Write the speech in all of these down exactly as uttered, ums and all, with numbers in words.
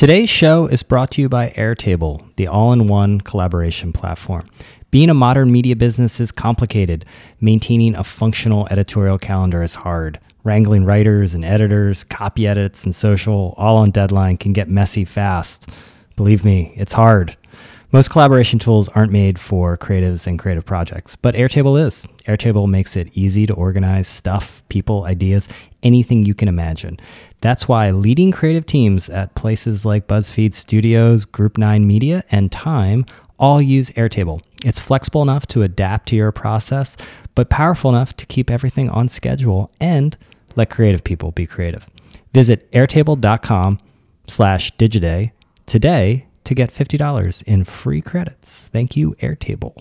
Today's show is brought to you by Airtable, the all-in-one collaboration platform. Being a modern media business is complicated. Maintaining a functional editorial calendar is hard. Wrangling writers and editors, copy edits, and social, all on deadline, can get messy fast. Believe me, it's hard. Most collaboration tools aren't made for creatives and creative projects, but Airtable is. Airtable makes it easy to organize stuff, people, ideas, anything you can imagine. That's why leading creative teams at places like BuzzFeed Studios, Group Nine Media, and Time all use Airtable. It's flexible enough to adapt to your process, but powerful enough to keep everything on schedule and let creative people be creative. Visit airtable.com slash Digiday today to get fifty dollars in free credits. Thank you, Airtable.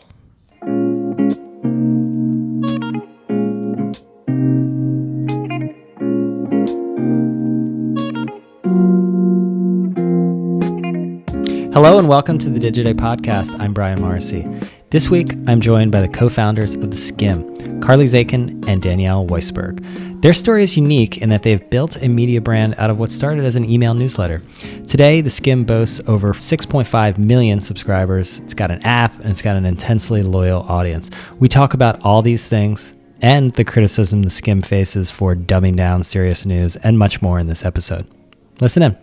Hello and welcome to the Digiday podcast. I'm Brian Morrissey. This week, I'm joined by the co-founders of The Skimm, Carly Zakin and Danielle Weisberg. Their story is unique in that they've built a media brand out of what started as an email newsletter. Today, The Skimm boasts over six point five million subscribers. It's got an app and it's got an intensely loyal audience. We talk about all these things and the criticism The Skimm faces for dumbing down serious news and much more in this episode. Listen in.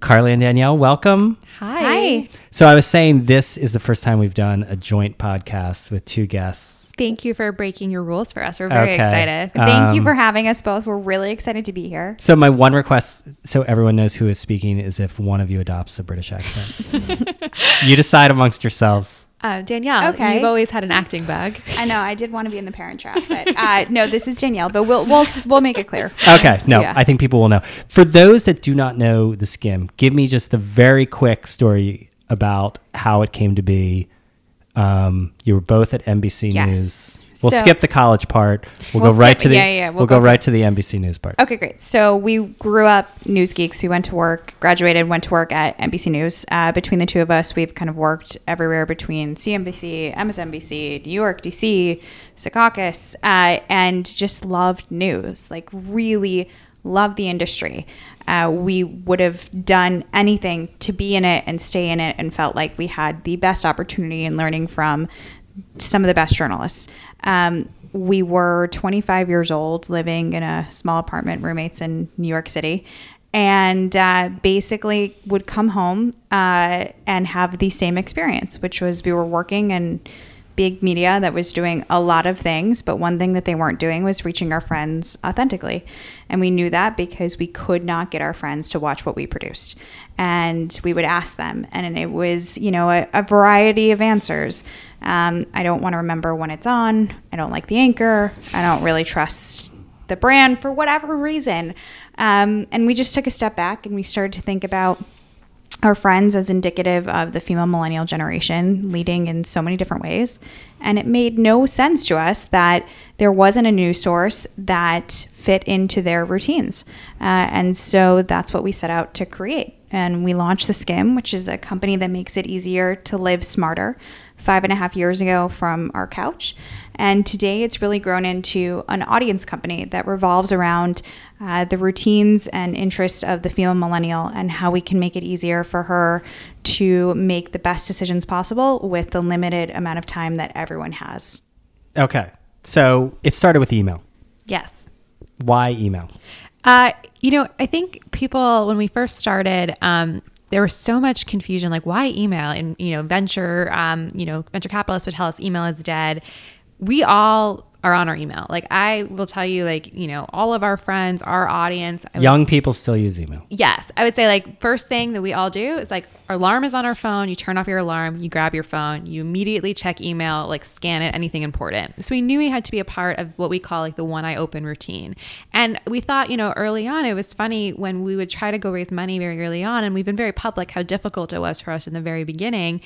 Carly and Danielle, welcome. Hi. Hi. So I was saying this is the first time we've done a joint podcast with two guests. Thank you for breaking your rules for us. We're very okay. excited. Thank um, you for having us both. We're really excited to be here. So my one request, so everyone knows who is speaking, is if one of you adopts a British accent. You decide amongst yourselves. Uh, Danielle, okay. You've always had an acting bug. I know. I did want to be in The Parent Trap, but uh, no, this is Danielle. But we'll we'll we'll make it clear. Okay. No, yeah. I think people will know. For those that do not know The Skimm, give me just the very quick story about how it came to be. Um, you were both at N B C yes. News. We'll so, skip the college part. We'll, we'll go skip, right to the yeah, yeah, we'll, we'll go, go right to the N B C News part. Okay, great. So we grew up news geeks. We went to work, graduated, went to work at N B C News. Uh, between the two of us, we've kind of worked everywhere between C N B C, M S N B C, New York, D C, Secaucus, uh, and just loved news. Like really loved the industry. Uh, we would have done anything to be in it and stay in it, and felt like we had the best opportunity in learning from some of the best journalists. Um, we were twenty-five years old, living in a small apartment, roommates in New York City, and uh, basically would come home uh, and have the same experience, which was we were working in big media that was doing a lot of things, but one thing that they weren't doing was reaching our friends authentically. And we knew that because we could not get our friends to watch what we produced. And we would ask them, and it was, you know, a, a variety of answers. Um, I don't want to remember when it's on. I don't like the anchor. I don't really trust the brand for whatever reason. Um, and we just took a step back and we started to think about our friends as indicative of the female millennial generation leading in so many different ways. And it made no sense to us that there wasn't a news source that fit into their routines. Uh, and so that's what we set out to create. And we launched The Skimm, which is a company that makes it easier to live smarter, five and a half years ago from our couch. And today it's really grown into an audience company that revolves around uh, the routines and interests of the female millennial and how we can make it easier for her to make the best decisions possible with the limited amount of time that everyone has. Okay. So it started with email. Yes. Why email? Uh, you know, I think people, when we first started, um, there was so much confusion, like why email? And, you know, venture, um, you know, venture capitalists would tell us email is dead. We all are on our email. Like I will tell you, like, you know, all of our friends, our audience. I Young would, people still use email. Yes. I would say like first thing that we all do is like our alarm is on our phone. You turn off your alarm, you grab your phone, you immediately check email, like scan it, anything important. So we knew we had to be a part of what we call like the one eye open routine. And we thought, you know, early on, it was funny when we would try to go raise money very early on. And we've been very public how difficult it was for us in the very beginning.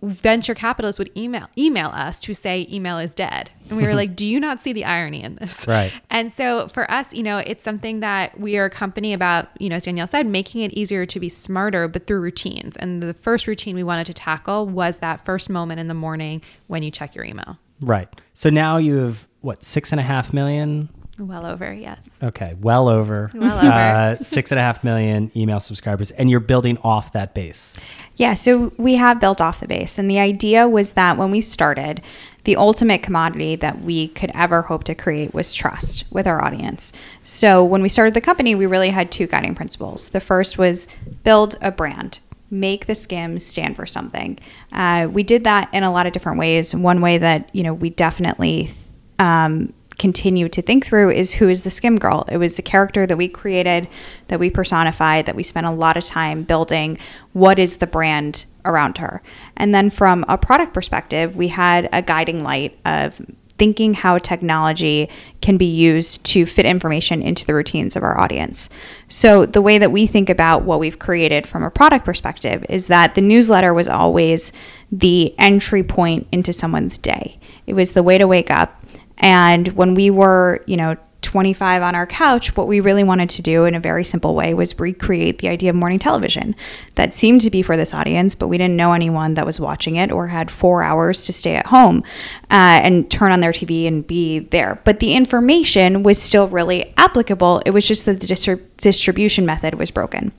Venture capitalists would email email us to say email is dead. And we were like, do you not see the irony in this? Right. And so for us, you know, it's something that we are a company about, you know, as Danielle said, making it easier to be smarter, but through routines. And the first routine we wanted to tackle was that first moment in the morning when you check your email. Right. So now you have, what, six and a half million Well over, yes. Okay, well over. Well over. Uh, six and a half million email subscribers, and you're building off that base. Yeah, so we have built off the base, and the idea was that when we started, the ultimate commodity that we could ever hope to create was trust with our audience. So when we started the company, we really had two guiding principles. The first was build a brand. Make the Skimm stand for something. Uh, we did that in a lot of different ways. One way that, you know, we definitely um, continue to think through is, who is the Skimm girl? It was a character that we created, that we personified, that we spent a lot of time building. What is the brand around her? And then from a product perspective, we had a guiding light of thinking how technology can be used to fit information into the routines of our audience. So the way that we think about what we've created from a product perspective is that the newsletter was always the entry point into someone's day. It was the way to wake up. And when we were, you know, twenty-five on our couch, what we really wanted to do in a very simple way was recreate the idea of morning television that seemed to be for this audience, but we didn't know anyone that was watching it or had four hours to stay at home uh, and turn on their T V and be there. But the information was still really applicable. It was just that the distrib- distribution method was broken.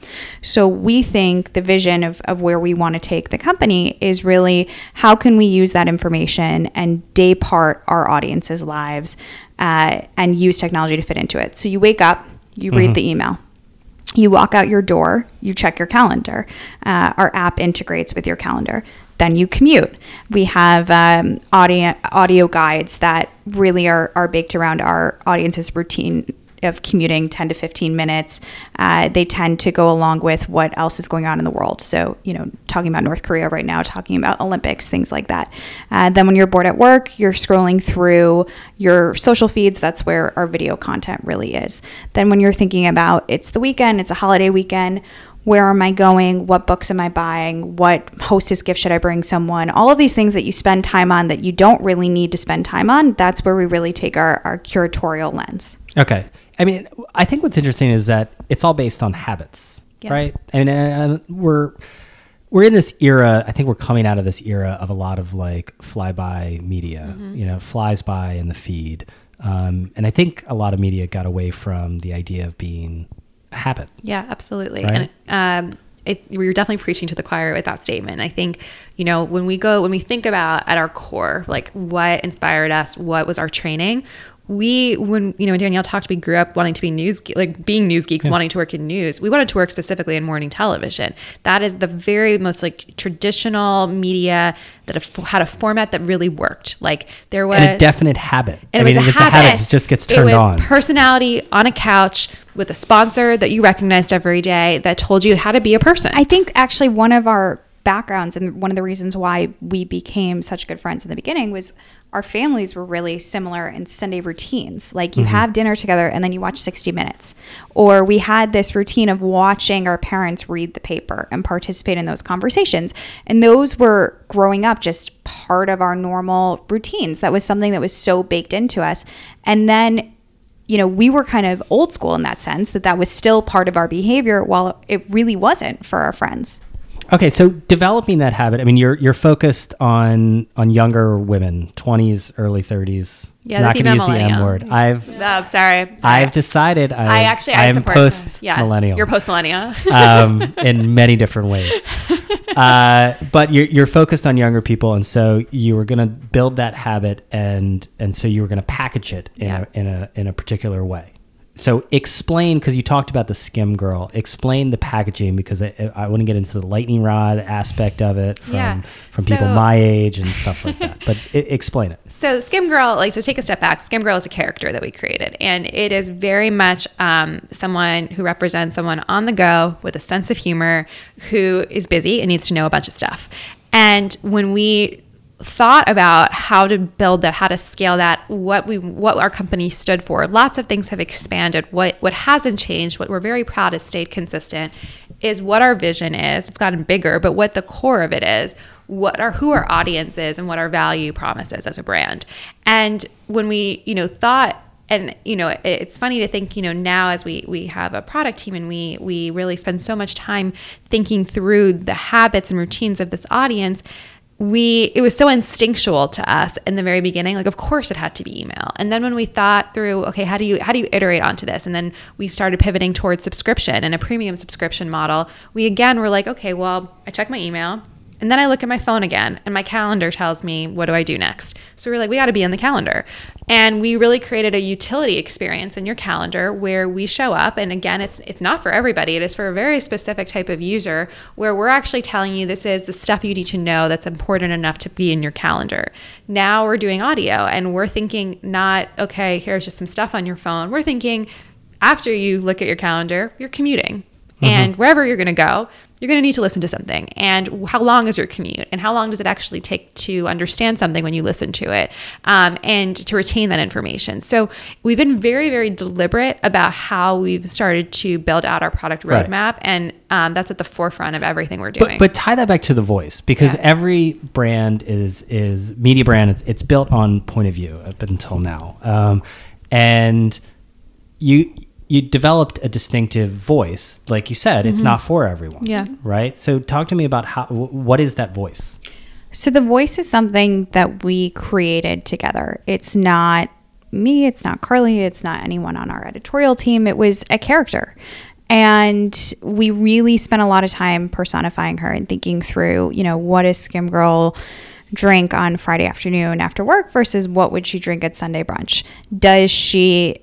So we think the vision of, of where we want to take the company is really, how can we use that information and day part our audience's lives Uh, and use technology to fit into it. So you wake up, you read mm-hmm. the email, you walk out your door, you check your calendar. Uh, our app integrates with your calendar. Then you commute. We have um, audio audio guides that really are, are baked around our audience's routine of commuting, ten to fifteen minutes. Uh, they tend to go along with what else is going on in the world. So, you know, talking about North Korea right now, talking about Olympics, things like that. Uh, then when you're bored at work, you're scrolling through your social feeds. That's where our video content really is. Then when you're thinking about, it's the weekend, it's a holiday weekend, where am I going? What books am I buying? What hostess gift should I bring someone? All of these things that you spend time on that you don't really need to spend time on, that's where we really take our, our curatorial lens. Okay. I mean, I think what's interesting is that it's all based on habits, yeah. right? And, and we're... We're in this era, I think we're coming out of this era of a lot of like fly-by media, mm-hmm. you know, flies by in the feed. Um, and I think a lot of media got away from the idea of being a habit. Yeah, absolutely. Right? And um, it, we're definitely preaching to the choir with that statement. I think, you know, when we go, when we think about at our core, like what inspired us, what was our training, we, when, you know, Danielle talked, we grew up wanting to be news, like being news geeks, yeah. wanting to work in news. We wanted to work specifically in morning television. That is the very most like traditional media that had a format that really worked. Like there was and a definite habit. And I mean, it was a, it's habit. a habit. It just gets turned it was on. Personality on a couch with a sponsor that you recognized every day that told you how to be a person. I think actually one of our backgrounds and one of the reasons why we became such good friends in the beginning was our families were really similar in Sunday routines. Like you mm-hmm. have dinner together and then you watch sixty minutes. Or we had this routine of watching our parents read the paper and participate in those conversations. And those were growing up just part of our normal routines. That was something that was so baked into us. And then, you know, we were kind of old school in that sense, that that was still part of our behavior while it really wasn't for our friends. Okay, so developing that habit, I mean, you're you're focused on on younger women, twenties, early thirties. Yeah, not going to use millennial. The M word. I've yeah. oh, sorry, sorry. I've decided I, I actually I, I am post millennial. Yes, you're post millennial um, in many different ways. Uh, but you're you're focused on younger people, and so you were going to build that habit, and and so you were going to package it in yeah. a in a in a particular way. So explain, because you talked about the Skimm girl, explain the packaging, because I, I want to get into the lightning rod aspect of it from, yeah. from people so, my age and stuff like that, but I- explain it. So Skimm girl, like to take a step back, Skimm girl is a character that we created, and it is very much um, someone who represents someone on the go with a sense of humor who is busy and needs to know a bunch of stuff. And when we thought about how to build that, how to scale that, what we, what our company stood for. Lots of things have expanded. What what hasn't changed, what we're very proud has stayed consistent, is what our vision is. It's gotten bigger, but what the core of it is, what our, who our audience is, and what our value promise is as a brand. And when we, you know, thought, and, you know, it, it's funny to think, you know, now as we we have a product team and we we really spend so much time thinking through the habits and routines of this audience, we, it was so instinctual to us in the very beginning, like, of course it had to be email. And then when we thought through, okay, how do you, how do you iterate onto this? And then we started pivoting towards subscription and a premium subscription model. We again were like, okay, well, I check my email and then I look at my phone again and my calendar tells me, what do I do next? So we were like, we got to be in the calendar. And we really created a utility experience in your calendar where we show up. And again, it's it's not for everybody. It is for a very specific type of user where we're actually telling you this is the stuff you need to know that's important enough to be in your calendar. Now we're doing audio and we're thinking not, okay, here's just some stuff on your phone. We're thinking after you look at your calendar, you're commuting. Mm-hmm. And wherever you're going to go, you're going to need to listen to something. And how long is your commute? And how long does it actually take to understand something when you listen to it, um, and to retain that information? So we've been very, very deliberate about how we've started to build out our product roadmap. Right. And um, that's at the forefront of everything we're doing. But, but tie that back to the voice, because yeah. every brand is, is media brand. It's, it's built on point of view up until now. Um, and you... you developed a distinctive voice. Like you said, it's mm-hmm. not for everyone, yeah. right? So talk to me about how, what is that voice? So the voice is something that we created together. It's not me, it's not Carly, it's not anyone on our editorial team. It was a character. And we really spent a lot of time personifying her and thinking through, you know, what is Skimm Girl drink on Friday afternoon after work versus what would she drink at Sunday brunch? Does she...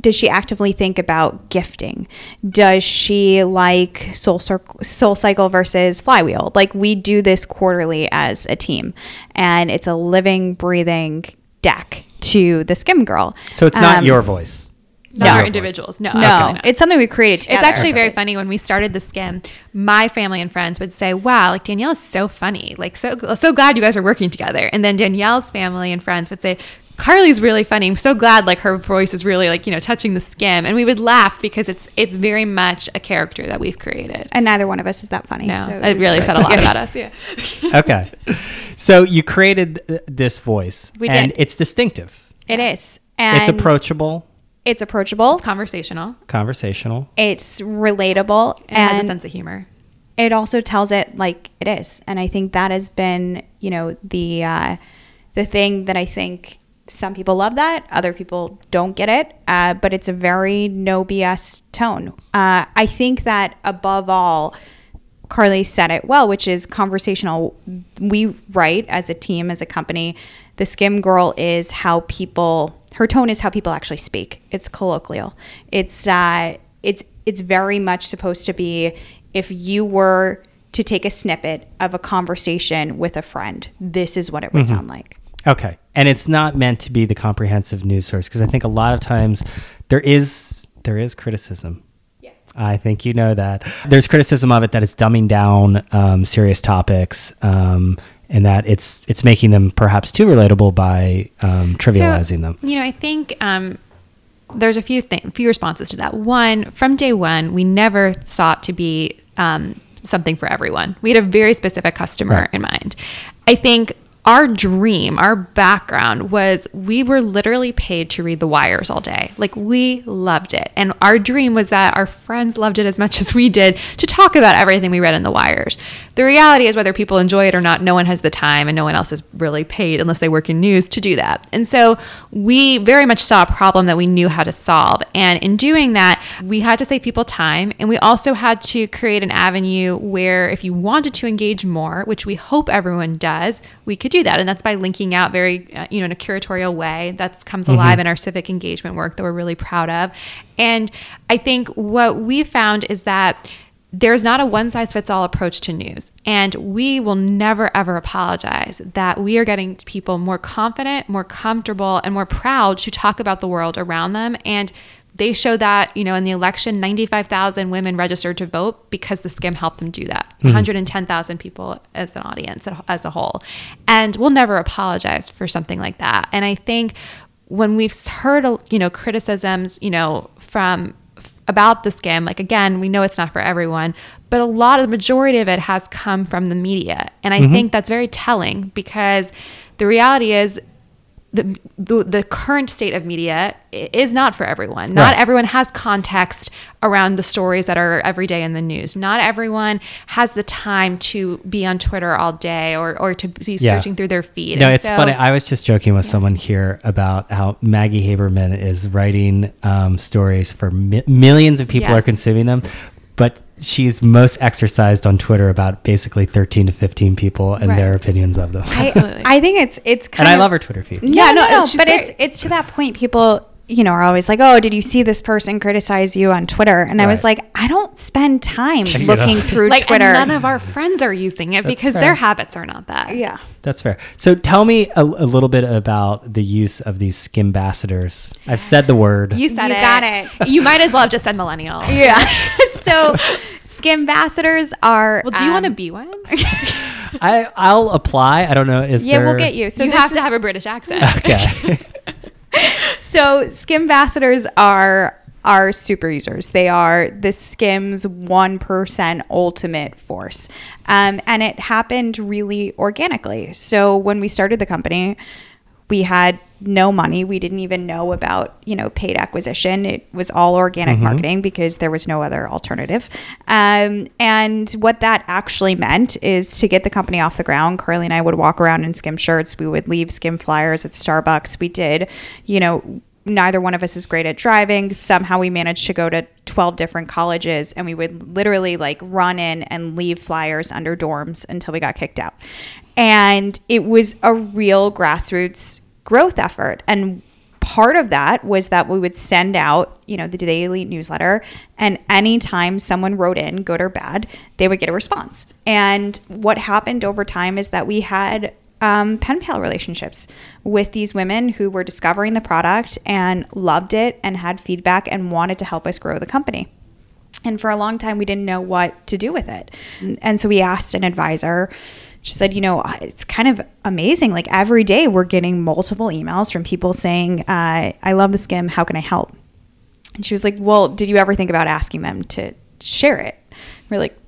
Does she actively think about gifting? Does she like Soul Circle, Soul Cycle versus Flywheel? Like, we do this quarterly as a team, and it's a living, breathing deck to the Skimm Girl. So it's um, not your voice. Not no. our individuals. No, no. Okay. It's something we created together. It's actually okay. very funny. When we started the Skimm, my family and friends would say, wow, like, Danielle is so funny. Like, so, so glad you guys are working together. And then Danielle's family and friends would say, Carly's really funny. I'm so glad, like, her voice is really, like, you know, touching the Skimm. And we would laugh because it's it's very much a character that we've created. And neither one of us is that funny. No, so it, it really said a lot yeah. about us. Yeah. Okay. So you created this voice. We did. And it's distinctive. It is. And it's approachable. It's approachable. It's conversational. Conversational. It's relatable. It and has a sense of humor. It also tells it like it is. And I think that has been, you know, the uh, the thing that I think... Some people love that. Other people don't get it. Uh, but it's a very no B S tone. Uh, I think that above all, Carly said it well, which is conversational. We write as a team, as a company. The Skimm Girl is how people, her tone is how people actually speak. It's colloquial. It's, uh, it's, it's very much supposed to be, if you were to take a snippet of a conversation with a friend, this is what it would mm-hmm. sound like. Okay. And it's not meant to be the comprehensive news source, because I think a lot of times there is there is criticism. Yeah. I think you know that. There's criticism of it that it's dumbing down um, serious topics um, and that it's it's making them perhaps too relatable by um, trivializing so, them. You know, I think um, there's a few, th- few responses to that. One, from day one, we never sought to be um, something for everyone. We had a very specific customer right. in mind. I think... Our dream, our background was we were literally paid to read the wires all day. Like, we loved it. And our dream was that our friends loved it as much as we did to talk about everything we read in the wires. The reality is, whether people enjoy it or not, no one has the time and no one else is really paid unless they work in news to do that. And so we very much saw a problem that we knew how to solve. And in doing that, we had to save people time. And we also had to create an avenue where if you wanted to engage more, which we hope everyone does, we could do that. And that's by linking out very, uh, you know, in a curatorial way that comes alive mm-hmm. in our civic engagement work that we're really proud of. And I think what we found is that there's not a one-size-fits-all approach to news. And we will never, ever apologize that we are getting people more confident, more comfortable, and more proud to talk about the world around them. And they show that, you know, in the election, ninety-five thousand women registered to vote because the Skimm helped them do that. Mm-hmm. one hundred ten thousand people as an audience as a whole. And we'll never apologize for something like that. And I think when we've heard, you know, criticisms, you know, from about the Skimm, like, again, we know it's not for everyone, but a lot of the majority of it has come from the media. And I mm-hmm. think that's very telling, because the reality is the, the the current state of media is not for everyone. Not right. everyone has context around the stories that are every day in the news. Not everyone has the time to be on Twitter all day or, or to be yeah. searching through their feed. No, and it's so, funny. I was just joking with yeah. someone here about how Maggie Haberman is writing um, stories for mi- millions of people yes. are consuming them, but she's most exercised on Twitter about basically thirteen to fifteen people and right. their opinions of them. I, I think it's it's kind of... And I love her Twitter feed. Yeah, yeah no, no, no but great. it's it's to that point. People, you know, are always like, oh, did you see this person criticize you on Twitter? And right. I was like, I don't spend time you looking know. through like, Twitter. And none of our friends are using it That's because fair. their habits are not that. Yeah. That's fair. So tell me a, a little bit about the use of these Skimm'bassadors. I've said the word. You said you it. You got it. You might as well have just said millennial. Yeah. So Skimm'bassadors are... Well, do you um, want to be one? I, I'll apply. I don't know. Is Yeah, there... we'll get you. So you have is... to have a British accent. Okay. So Skimm'bassadors are, are super users. They are the Skimm's one percent ultimate force. Um, and it happened really organically. So when we started the company, we had no money. We didn't even know about, you know, paid acquisition. It was all organic mm-hmm. marketing because there was no other alternative. Um, and what that actually meant is to get the company off the ground, Carly and I would walk around in Skimm shirts. We would leave Skimm flyers at Starbucks. We did, you know, neither one of us is great at driving. Somehow we managed to go to twelve different colleges, and we would literally like run in and leave flyers under dorms until we got kicked out. And it was a real grassroots growth effort. And part of that was that we would send out, you know, the daily newsletter, and anytime someone wrote in, good or bad, they would get a response. And what happened over time is that we had um, pen pal relationships with these women who were discovering the product and loved it and had feedback and wanted to help us grow the company. And for a long time, we didn't know what to do with it. And so we asked an advisor. She said, you know, it's kind of amazing. Like every day we're getting multiple emails from people saying, uh, I love the Skimm. How can I help? And she was like, well, did you ever think about asking them to share it? We're like,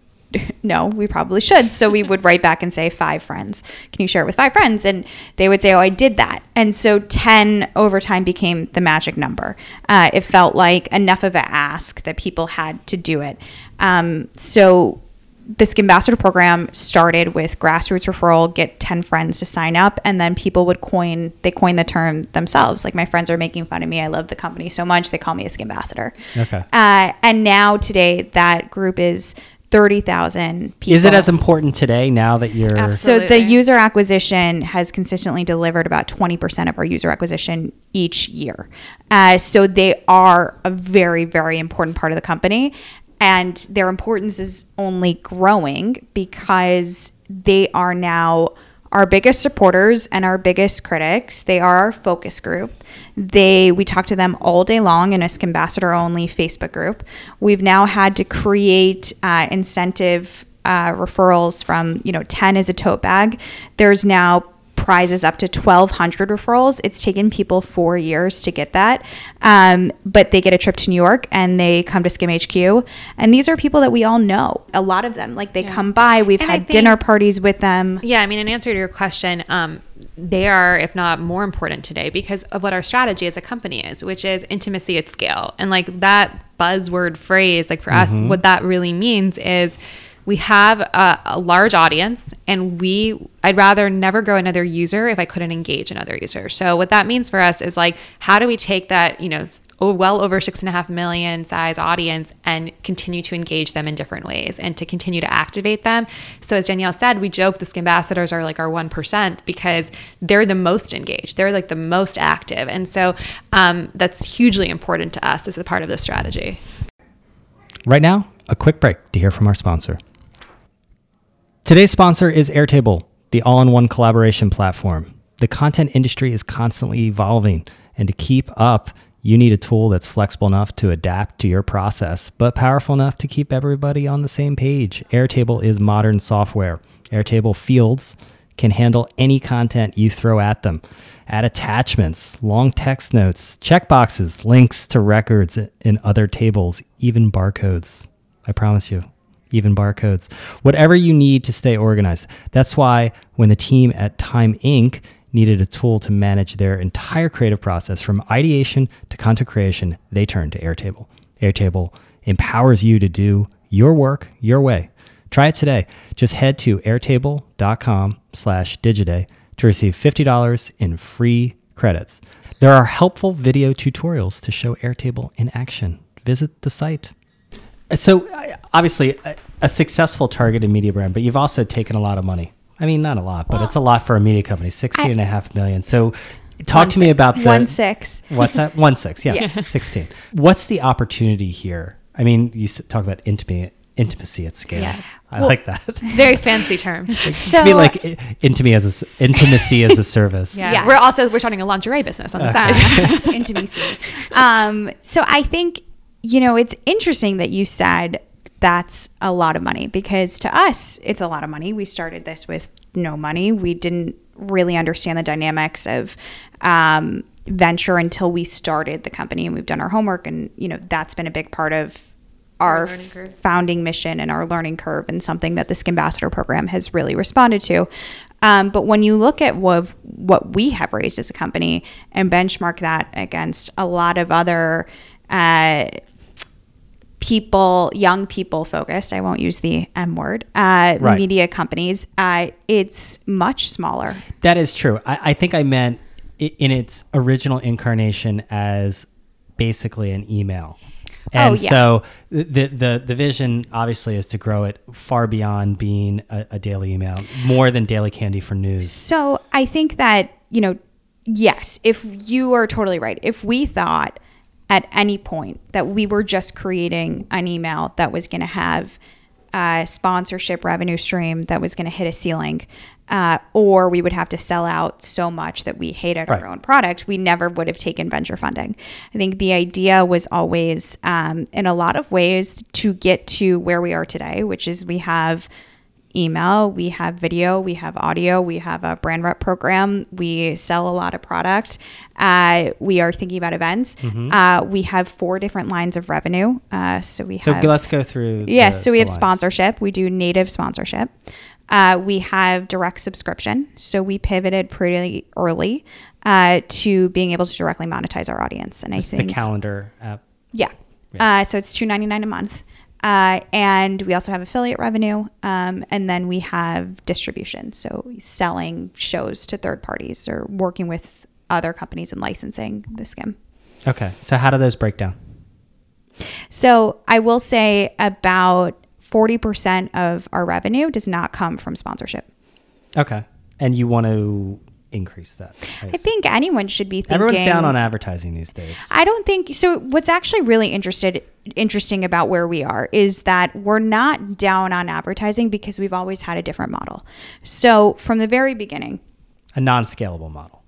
no, we probably should. So we would write back and say five friends. Can you share it with five friends? And they would say, oh, I did that. And so ten over time became the magic number. Uh, it felt like enough of an ask that people had to do it. Um, so the Skimm'bassador program started with grassroots referral, get ten friends to sign up, and then people would coin, they coined the term themselves. Like, my friends are making fun of me. I love the company so much. They call me a Skimm'bassador. Okay. Uh, and now today that group is thirty thousand people. Is it as important today now that you're... Absolutely. So the user acquisition has consistently delivered about twenty percent of our user acquisition each year. Uh, so they are a very, very important part of the company. And their importance is only growing because they are now our biggest supporters and our biggest critics. They are our focus group. They we talk to them all day long in a Skimm'bassador-only Facebook group. We've now had to create uh, incentive uh, referrals from, you know, ten is a tote bag. There's now prizes up to twelve hundred referrals. It's taken people four years to get that. Um, but they get a trip to New York and they come to Skimm H Q. And these are people that we all know. A lot of them, like they yeah. come by, we've and had think, dinner parties with them. Yeah. I mean, in answer to your question, um, they are, if not more important today because of what our strategy as a company is, which is intimacy at scale. And like that buzzword phrase, like for mm-hmm. us, what that really means is we have a, a large audience, and we I'd rather never grow another user if I couldn't engage another user. So what that means for us is like, how do we take that, you know, well over six and a half million size audience and continue to engage them in different ways and to continue to activate them? So as Danielle said, we joke the Skimm'bassadors are like our one percent because they're the most engaged. They're like the most active. And so um, that's hugely important to us as a part of the strategy. Right now, a quick break to hear from our sponsor. Today's sponsor is Airtable, the all-in-one collaboration platform. The content industry is constantly evolving, and to keep up, you need a tool that's flexible enough to adapt to your process, but powerful enough to keep everybody on the same page. Airtable is modern software. Airtable fields can handle any content you throw at them. Add attachments, long text notes, checkboxes, links to records and other tables, even barcodes. I promise you. Even barcodes, whatever you need to stay organized. That's why when the team at Time Incorporated needed a tool to manage their entire creative process from ideation to content creation, they turned to Airtable. Airtable empowers you to do your work your way. Try it today. Just head to airtable.com slash Digiday to receive fifty dollars in free credits. There are helpful video tutorials to show Airtable in action. Visit the site. So obviously a, a successful targeted media brand, but you've also taken a lot of money. I mean, not a lot, but well, it's a lot for a media company, sixteen I, and a half million. So talk to six, me about the... One six. What's that? One six, yes, yeah. sixteen. What's the opportunity here? I mean, you talk about intimate, intimacy at scale. Yeah. I well, like that. Very fancy term. It so, be like intimacy as a, intimacy as a service. Yeah. yeah. We're also, we're starting a lingerie business on the okay. side. Intimacy. Um, so I think, you know, it's interesting that you said that's a lot of money, because to us, it's a lot of money. We started this with no money. We didn't really understand the dynamics of um, venture until we started the company, and we've done our homework. And, you know, that's been a big part of our founding mission and our learning curve, and something that the Skimm'bassador program has really responded to. Um, but when you look at what, what we have raised as a company and benchmark that against a lot of other uh, people, young people focused, I won't use the M word, uh, right. media companies, uh, it's much smaller. That is true. I, I think I meant in its original incarnation as basically an email. And oh, yeah. so the, the the vision obviously is to grow it far beyond being a, a daily email, more than daily candy for news. So I think that, you know, yes, if you are totally right. If we thought at any point that we were just creating an email that was going to have a sponsorship revenue stream that was going to hit a ceiling, uh, or we would have to sell out so much that we hated right. our own product, we never would have taken venture funding. I think the idea was always, um, in a lot of ways, to get to where we are today, which is we have email, we have video, we have audio, we have a brand rep program, we sell a lot of product, uh, we are thinking about events, mm-hmm. uh, we have four different lines of revenue. Uh, so we so have, let's go through. Yes. Yeah, so we have lines. Sponsorship. We do native sponsorship. Uh, we have direct subscription. So we pivoted pretty early uh, to being able to directly monetize our audience. And this I think is the calendar app. Yeah. yeah. Uh, so it's two dollars and ninety-nine cents a month. Uh, and we also have affiliate revenue, um, and then we have distribution. So selling shows to third parties or working with other companies and licensing the Skimm. Okay. So how do those break down? So I will say about forty percent of our revenue does not come from sponsorship. Okay. And you want to increase that? I, I think anyone should be thinking. Everyone's down on advertising these days. I don't think so. What's actually really interested interesting about where we are is that we're not down on advertising, because we've always had a different model. So from the very beginning, a non-scalable model.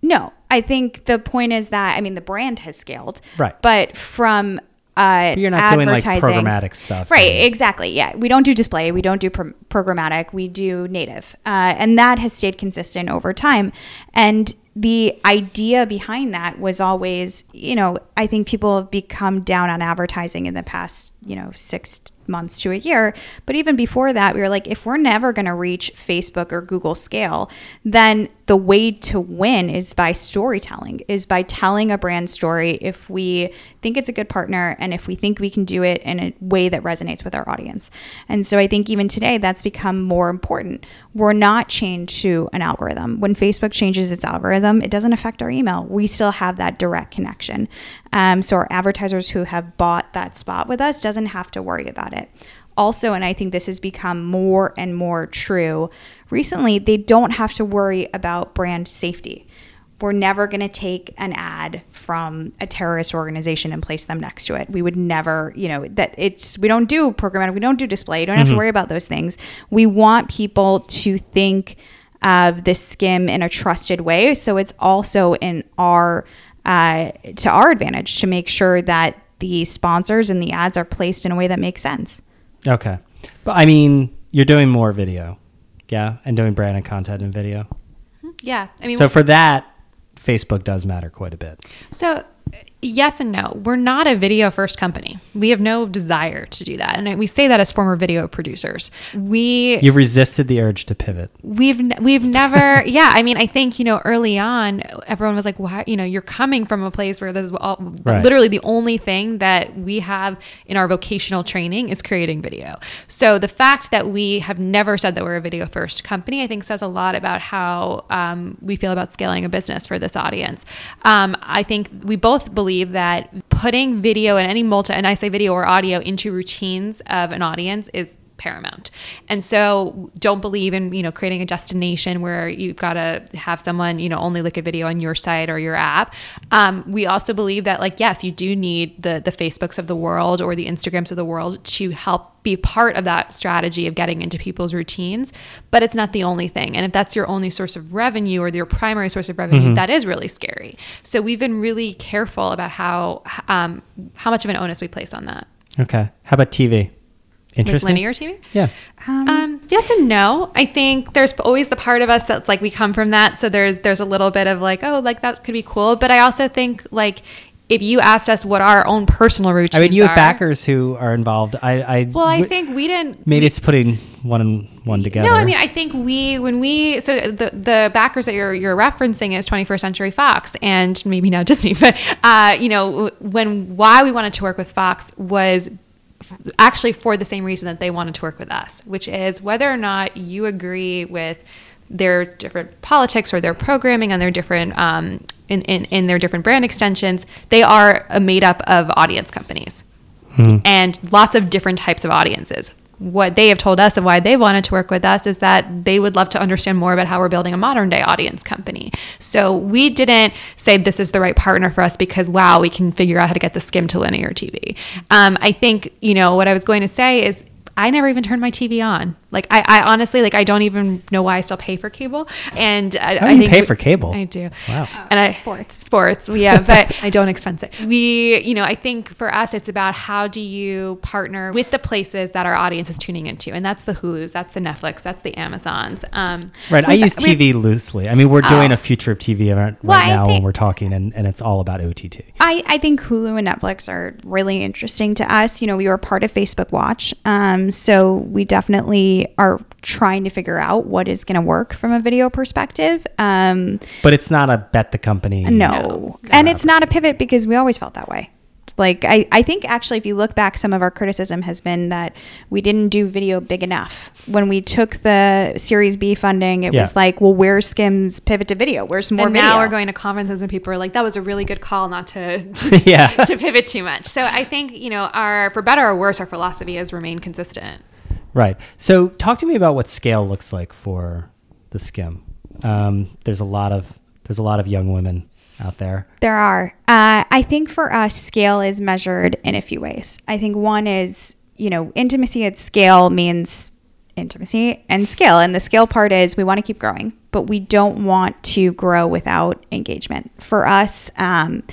No, I think the point is that, I mean, the brand has scaled, right? But from Uh, but you're not doing like programmatic stuff, right? And exactly. Yeah, we don't do display. We don't do pro- programmatic. We do native, uh, and that has stayed consistent over time. And the idea behind that was always, you know, I think people have become down on advertising in the past, you know, six months to a year. But even before that, we were like, if we're never going to reach Facebook or Google scale, then the way to win is by storytelling, is by telling a brand story if we think it's a good partner and if we think we can do it in a way that resonates with our audience. And so I think even today that's become more important. We're not chained to an algorithm. When Facebook changes its algorithm, it doesn't affect our email. We still have that direct connection. Um, so our advertisers who have bought that spot with us doesn't have to worry about it. Also, and I think this has become more and more true recently, they don't have to worry about brand safety. We're never going to take an ad from a terrorist organization and place them next to it. We would never, you know, that it's, we don't do programmatic, we don't do display, you don't have mm-hmm. to worry about those things. We want people to think of the Skimm in a trusted way. So it's also in our, uh, to our advantage to make sure that the sponsors and the ads are placed in a way that makes sense. Okay. But I mean, you're doing more video. Yeah. And doing brand and content and video. Yeah. I mean, so for that, Facebook does matter quite a bit. So yes and no. We're not a video first company. We have no desire to do that. And we say that as former video producers. We You've resisted the urge to pivot. We've we've never yeah, I mean, I think, you know, early on everyone was like, "Why, you know, you're coming from a place where this is all right. Literally the only thing that we have in our vocational training is creating video." So the fact that we have never said that we're a video first company, I think says a lot about how um, we feel about scaling a business for this audience. Um, I think we both believe that putting video and any multi, and I say video or audio, into routines of an audience is paramount. And so don't believe in, you know, creating a destination where you've got to have someone, you know, only look at video on your site or your app. Um, we also believe that, like, yes, you do need the the Facebooks of the world or the Instagrams of the world to help be part of that strategy of getting into people's routines, but it's not the only thing. And if that's your only source of revenue or your primary source of revenue, mm-hmm. that is really scary. So we've been really careful about how um, how much of an onus we place on that. Okay. How about T V? Interesting. Like linear T V? Yeah. Um, um, yes and no. I think there's always the part of us that's like, we come from that. So there's there's a little bit of like, oh, like that could be cool. But I also think, like, if you asked us what our own personal routines are, I mean, you have are, backers who are involved. I, I well, I w- think we didn't. Maybe we, it's putting one and one together. No, I mean, I think we when we so the the backers that you're you're referencing is twenty-first Century Fox and maybe now Disney, but uh, you know, when why we wanted to work with Fox was actually for the same reason that they wanted to work with us, which is whether or not you agree with their different politics or their programming and their different um, in, in, in their different brand extensions, they are a made up of audience companies hmm. and lots of different types of audiences. What they have told us and why they wanted to work with us is that they would love to understand more about how we're building a modern day audience company. So we didn't say this is the right partner for us because, wow, we can figure out how to get the Skimm to linear T V. Um, I think, you know, what I was going to say is I never even turned my T V on. Like, I, I honestly, like, I don't even know why I still pay for cable. And I, I think you pay we, for cable. I do. Wow. Oh, and I, sports. Sports. Yeah. But I don't expense it. We, you know, I think for us, it's about how do you partner with the places that our audience is tuning into. And that's the Hulus, that's the Netflix, that's the Amazons. Um, right. I use T V we, loosely. I mean, we're doing uh, a future of T V right well, now think, when we're talking and, and it's all about O T T. I, I think Hulu and Netflix are really interesting to us. You know, we were part of Facebook Watch. Um, so we definitely are trying to figure out what is going to work from a video perspective. Um, but it's not a bet the company. No. no. And it's not a pivot because we always felt that way. Like, I, I think actually, if you look back, some of our criticism has been that we didn't do video big enough. When we took the Series B funding, it yeah. was like, well, where's Skimm's pivot to video? Where's more and video? Now we're going to conferences and people are like, that was a really good call not to to, yeah. to pivot too much. So I think, you know, our, for better or worse, our philosophy has remained consistent. Right. So talk to me about what scale looks like for the Skimm. Um, there's a lot of there's a lot of young women out there. There are. Uh, I think for us, scale is measured in a few ways. I think one is, you know, intimacy at scale means intimacy and scale. And the scale part is we want to keep growing, but we don't want to grow without engagement. For us, um,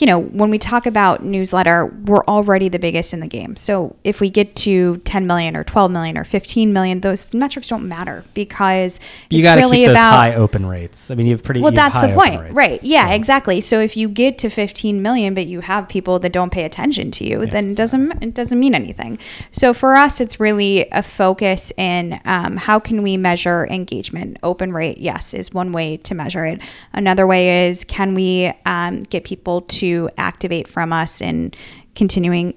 you know, when we talk about newsletter, we're already the biggest in the game. So if we get to ten million or twelve million or fifteen million, those metrics don't matter because you got to really keep those about, high open rates. I mean, you have pretty well. You that's have high the point, rates, right? Yeah, so. Exactly. So if you get to fifteen million, but you have people that don't pay attention to you, yeah, then it doesn't right. it doesn't mean anything. So for us, it's really a focus in um, how can we measure engagement? Open rate, yes, is one way to measure it. Another way is can we um, get people to to activate from us and continuing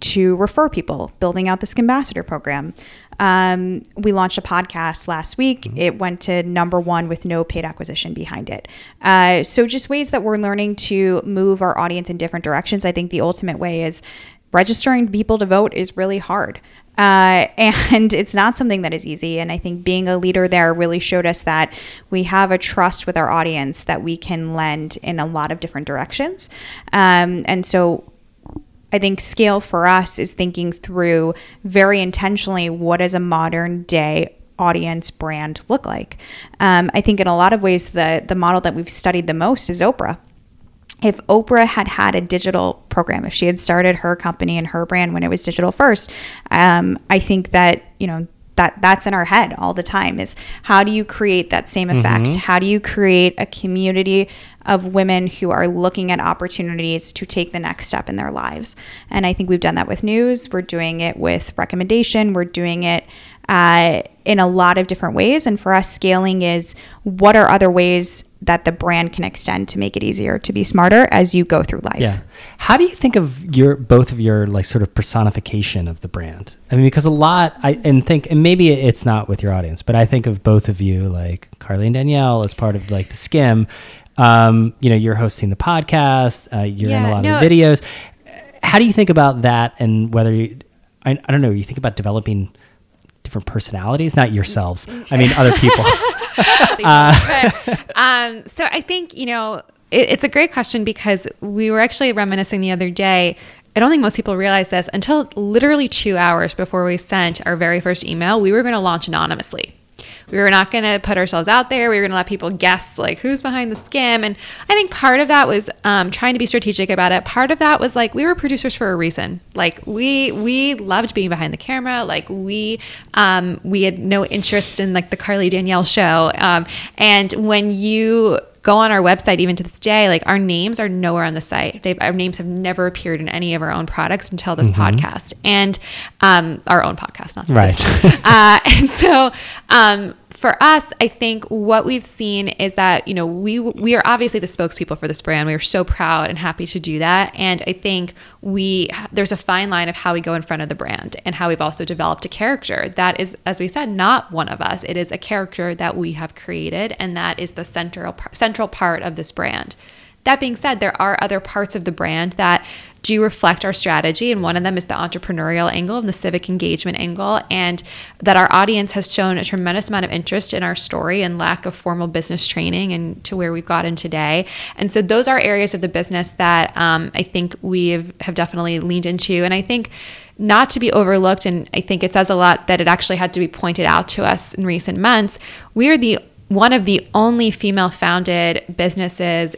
to refer people, building out the Skimm'bassador program. Um, we launched a podcast last week. Mm-hmm. It went to number one with no paid acquisition behind it. Uh, so just ways that we're learning to move our audience in different directions. I think the ultimate way is registering people to vote is really hard. Uh, and it's not something that is easy. And I think being a leader there really showed us that we have a trust with our audience that we can lend in a lot of different directions. Um, and so I think scale for us is thinking through very intentionally what does a modern day audience brand look like? Um, I think in a lot of ways, the, the model that we've studied the most is Oprah. If Oprah had had a digital program, if she had started her company and her brand when it was digital first, um, I think that, you know, that that's in our head all the time, is how do you create that same effect? Mm-hmm. How do you create a community of women who are looking at opportunities to take the next step in their lives? And I think we've done that with news. We're doing it with recommendation. We're doing it uh, in a lot of different ways. And for us, scaling is what are other ways that the brand can extend to make it easier to be smarter as you go through life. Yeah. How do you think of your, both of your like sort of personification of the brand? I mean, because a lot, I and think, and maybe it's not with your audience, but I think of both of you, like Carly and Danielle, as part of like the Skimm. Um, you know, you're hosting the podcast, uh, you're yeah, in a lot no, of videos. How do you think about that? And whether you, I, I don't know, you think about developing different personalities, not yourselves. I mean, other people. Uh, but, um, so I think, you know, it, it's a great question because we were actually reminiscing the other day. I don't think most people realize this until literally two hours before we sent our very first email, we were going to launch anonymously. We were not going to put ourselves out there. We were going to let people guess like who's behind the Skimm. And I think part of that was um, trying to be strategic about it. Part of that was like, we were producers for a reason. Like we, we loved being behind the camera. Like we, um, we had no interest in like the Carly Danielle show. Um, and when you go on our website, even to this day, like our names are nowhere on the site. They've, our names have never appeared in any of our own products until this mm-hmm. podcast and um, our own podcast, not right. This. uh, and so um, for us, I think what we've seen is that, you know, we we are obviously the spokespeople for this brand. We are so proud and happy to do that. And I think we there's a fine line of how we go in front of the brand and how we've also developed a character that is, as we said, not one of us. It is a character that we have created, and that is the central central part of this brand. That being said, there are other parts of the brand that do reflect our strategy, and one of them is the entrepreneurial angle and the civic engagement angle, and that our audience has shown a tremendous amount of interest in our story and lack of formal business training and to where we've gotten today. And so those are areas of the business that um, I think we have definitely leaned into, and I think not to be overlooked, and I think it says a lot that it actually had to be pointed out to us in recent months. We are the one of the only female-founded businesses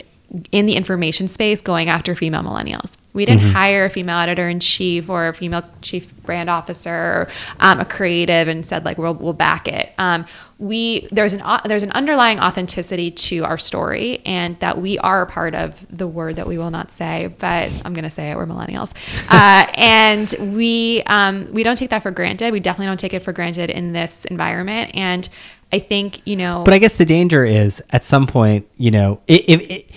in the information space going after female millennials. We didn't mm-hmm. hire a female editor-in-chief or a female chief brand officer or um, a creative and said, like, we'll, we'll back it. Um, we there's an uh, there's an underlying authenticity to our story, and that we are a part of the word that we will not say, but I'm going to say it, we're millennials. Uh, and we um, we don't take that for granted. We definitely don't take it for granted in this environment. And I think, you know... But I guess the danger is, at some point, you know, it, it, it,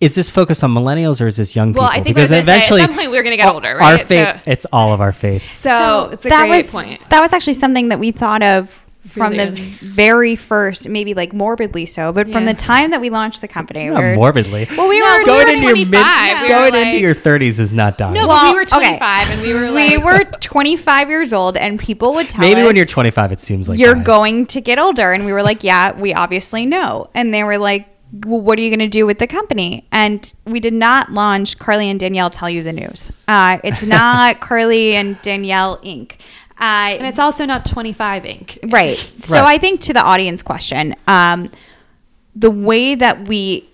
is this focused on millennials or is this young people? Well, I think because eventually, say, at some point we're going to get older, right? Our faith, so, it's all of our faith. So, so it's a that great was, point. That was actually something that we thought of from Brilliant. the very first, maybe like morbidly so, but yeah. from the time that we launched the company. Not we morbidly. Well, we no, were going we into your mid, yeah. we going like, into your thirties is not dying. No, well, we were twenty-five, okay. and we were like, we were twenty-five years old, and people would tell maybe us, when you're twenty-five, it seems like you're dying. Going to get older, and we were like, yeah, we obviously know, and they were like, well, what are you going to do with the company? And we did not launch Carly and Danielle Tell You the News. Uh, it's not Carly and Danielle Incorporated. Uh, and it's also not twenty-five Incorporated. Right. So right. I think to the audience question, um, the way that we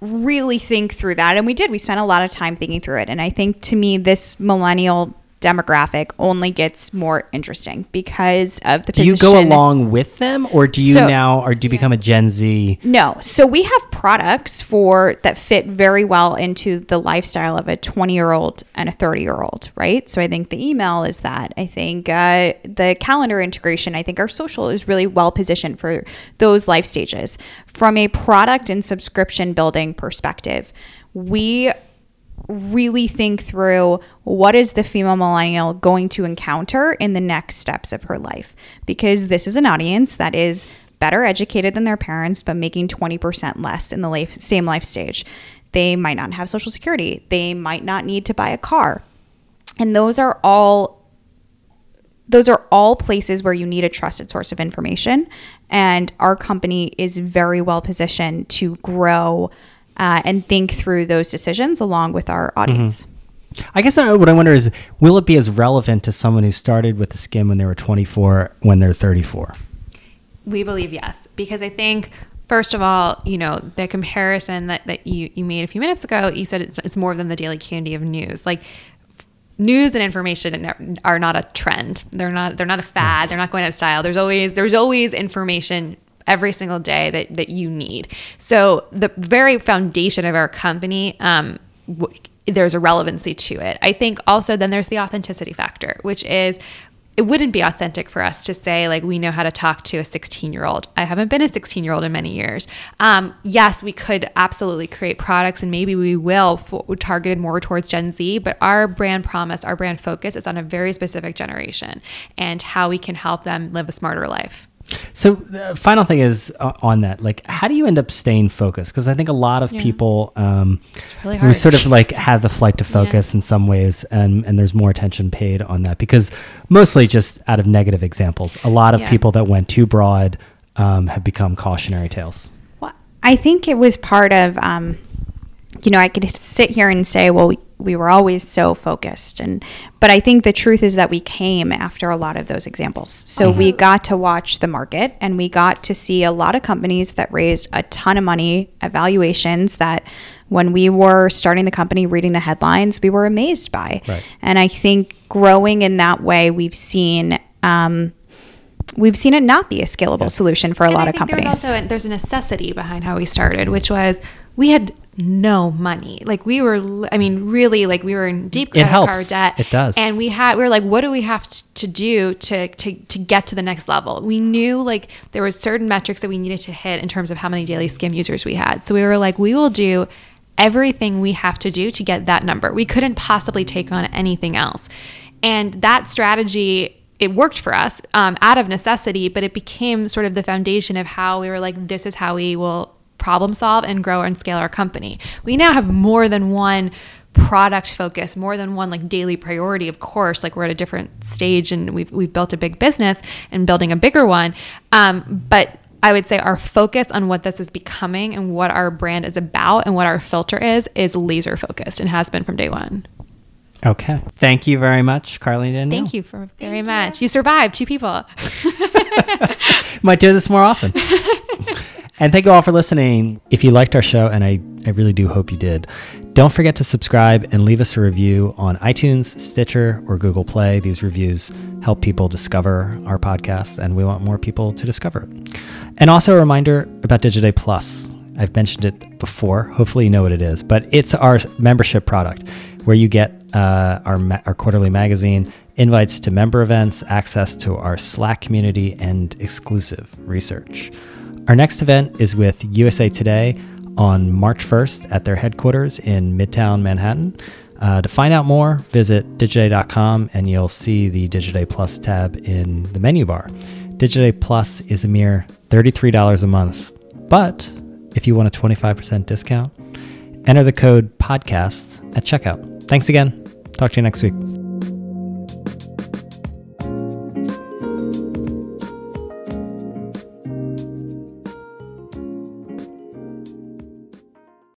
really think through that, and we did, we spent a lot of time thinking through it. And I think to me, this millennial demographic only gets more interesting because of the position. Do you go along with them, or do you so, now, or do you yeah. become a Gen Z? No. So we have products for that fit very well into the lifestyle of a twenty-year-old and a thirty-year-old, right? So I think the email is that. I think uh, the calendar integration. I think our social is really well positioned for those life stages. From a product and subscription building perspective, we really think through what is the female millennial going to encounter in the next steps of her life, because this is an audience that is better educated than their parents but making twenty percent less in the life, same life stage. They might not have Social Security. They might not need to buy a car. And those are all those are all places where you need a trusted source of information, and our company is very well positioned to grow Uh, and think through those decisions along with our audience. Mm-hmm. I guess what I wonder is, will it be as relevant to someone who started with the Skimm when they were twenty-four when they're thirty-four? We believe yes, because I think, first of all, you know, the comparison that, that you, you made a few minutes ago, you said it's, it's more than the daily candy of news. Like, news and information are not a trend. They're not, they're not a fad. They're not going out of style. There's always, there's always information every single day that, that you need. So the very foundation of our company, um, w- there's a relevancy to it. I think also then there's the authenticity factor, which is, it wouldn't be authentic for us to say, like, we know how to talk to a sixteen-year-old. I haven't been a sixteen-year-old in many years. Um, yes, we could absolutely create products, and maybe we will, for, targeted more towards Gen Z, but our brand promise, our brand focus is on a very specific generation and how we can help them live a smarter life. So the final thing is uh, on that, like, how do you end up staying focused? Because I think a lot of yeah. people um, it's really hard. We sort of like have the flight to focus yeah. in some ways, and, and there's more attention paid on that because mostly just out of negative examples. A lot of yeah. people that went too broad um, have become cautionary tales. Well, I think it was part of, um, you know, I could sit here and say, well, we, we were always so focused. And but I think the truth is that we came after a lot of those examples. So mm-hmm. we got to watch the market, and we got to see a lot of companies that raised a ton of money at valuations that when we were starting the company, reading the headlines, we were amazed by. Right. And I think growing in that way, we've seen um, we've seen it not be a scalable solution for a and lot I think of companies. There's also a, there's a necessity behind how we started, which was we had no money. Like we were, I mean, really, like we were in deep credit card debt. It does. And we had, we were like, what do we have to do to, to, to get to the next level? We knew like there were certain metrics that we needed to hit in terms of how many daily Skimm users we had. So we were like, we will do everything we have to do to get that number. We couldn't possibly take on anything else. And that strategy, it worked for us um, out of necessity, but it became sort of the foundation of how we were like, this is how we will problem solve and grow and scale our company. We now have more than one product focus, more than one like daily priority. Of course, like we're at a different stage and we've we've built a big business and building a bigger one. Um, but I would say our focus on what this is becoming and what our brand is about and what our filter is, is laser focused and has been from day one. Okay. Thank you very much, Carly and Danielle. Thank you for very Thank much. You. you survived two people. Might do this more often. And thank you all for listening. If you liked our show, and I, I really do hope you did, don't forget to subscribe and leave us a review on iTunes, Stitcher, or Google Play. These reviews help people discover our podcast, and we want more people to discover it. And also a reminder about Digiday Plus. I've mentioned it before. Hopefully you know what it is, but it's our membership product where you get uh, our, ma- our quarterly magazine, invites to member events, access to our Slack community, and exclusive research. Our next event is with U S A Today on March first at their headquarters in Midtown Manhattan. Uh, to find out more, visit digiday dot com and you'll see the Digiday Plus tab in the menu bar. Digiday Plus is a mere thirty-three dollars a month, but if you want a twenty-five percent discount, enter the code PODCAST at checkout. Thanks again. Talk to you next week.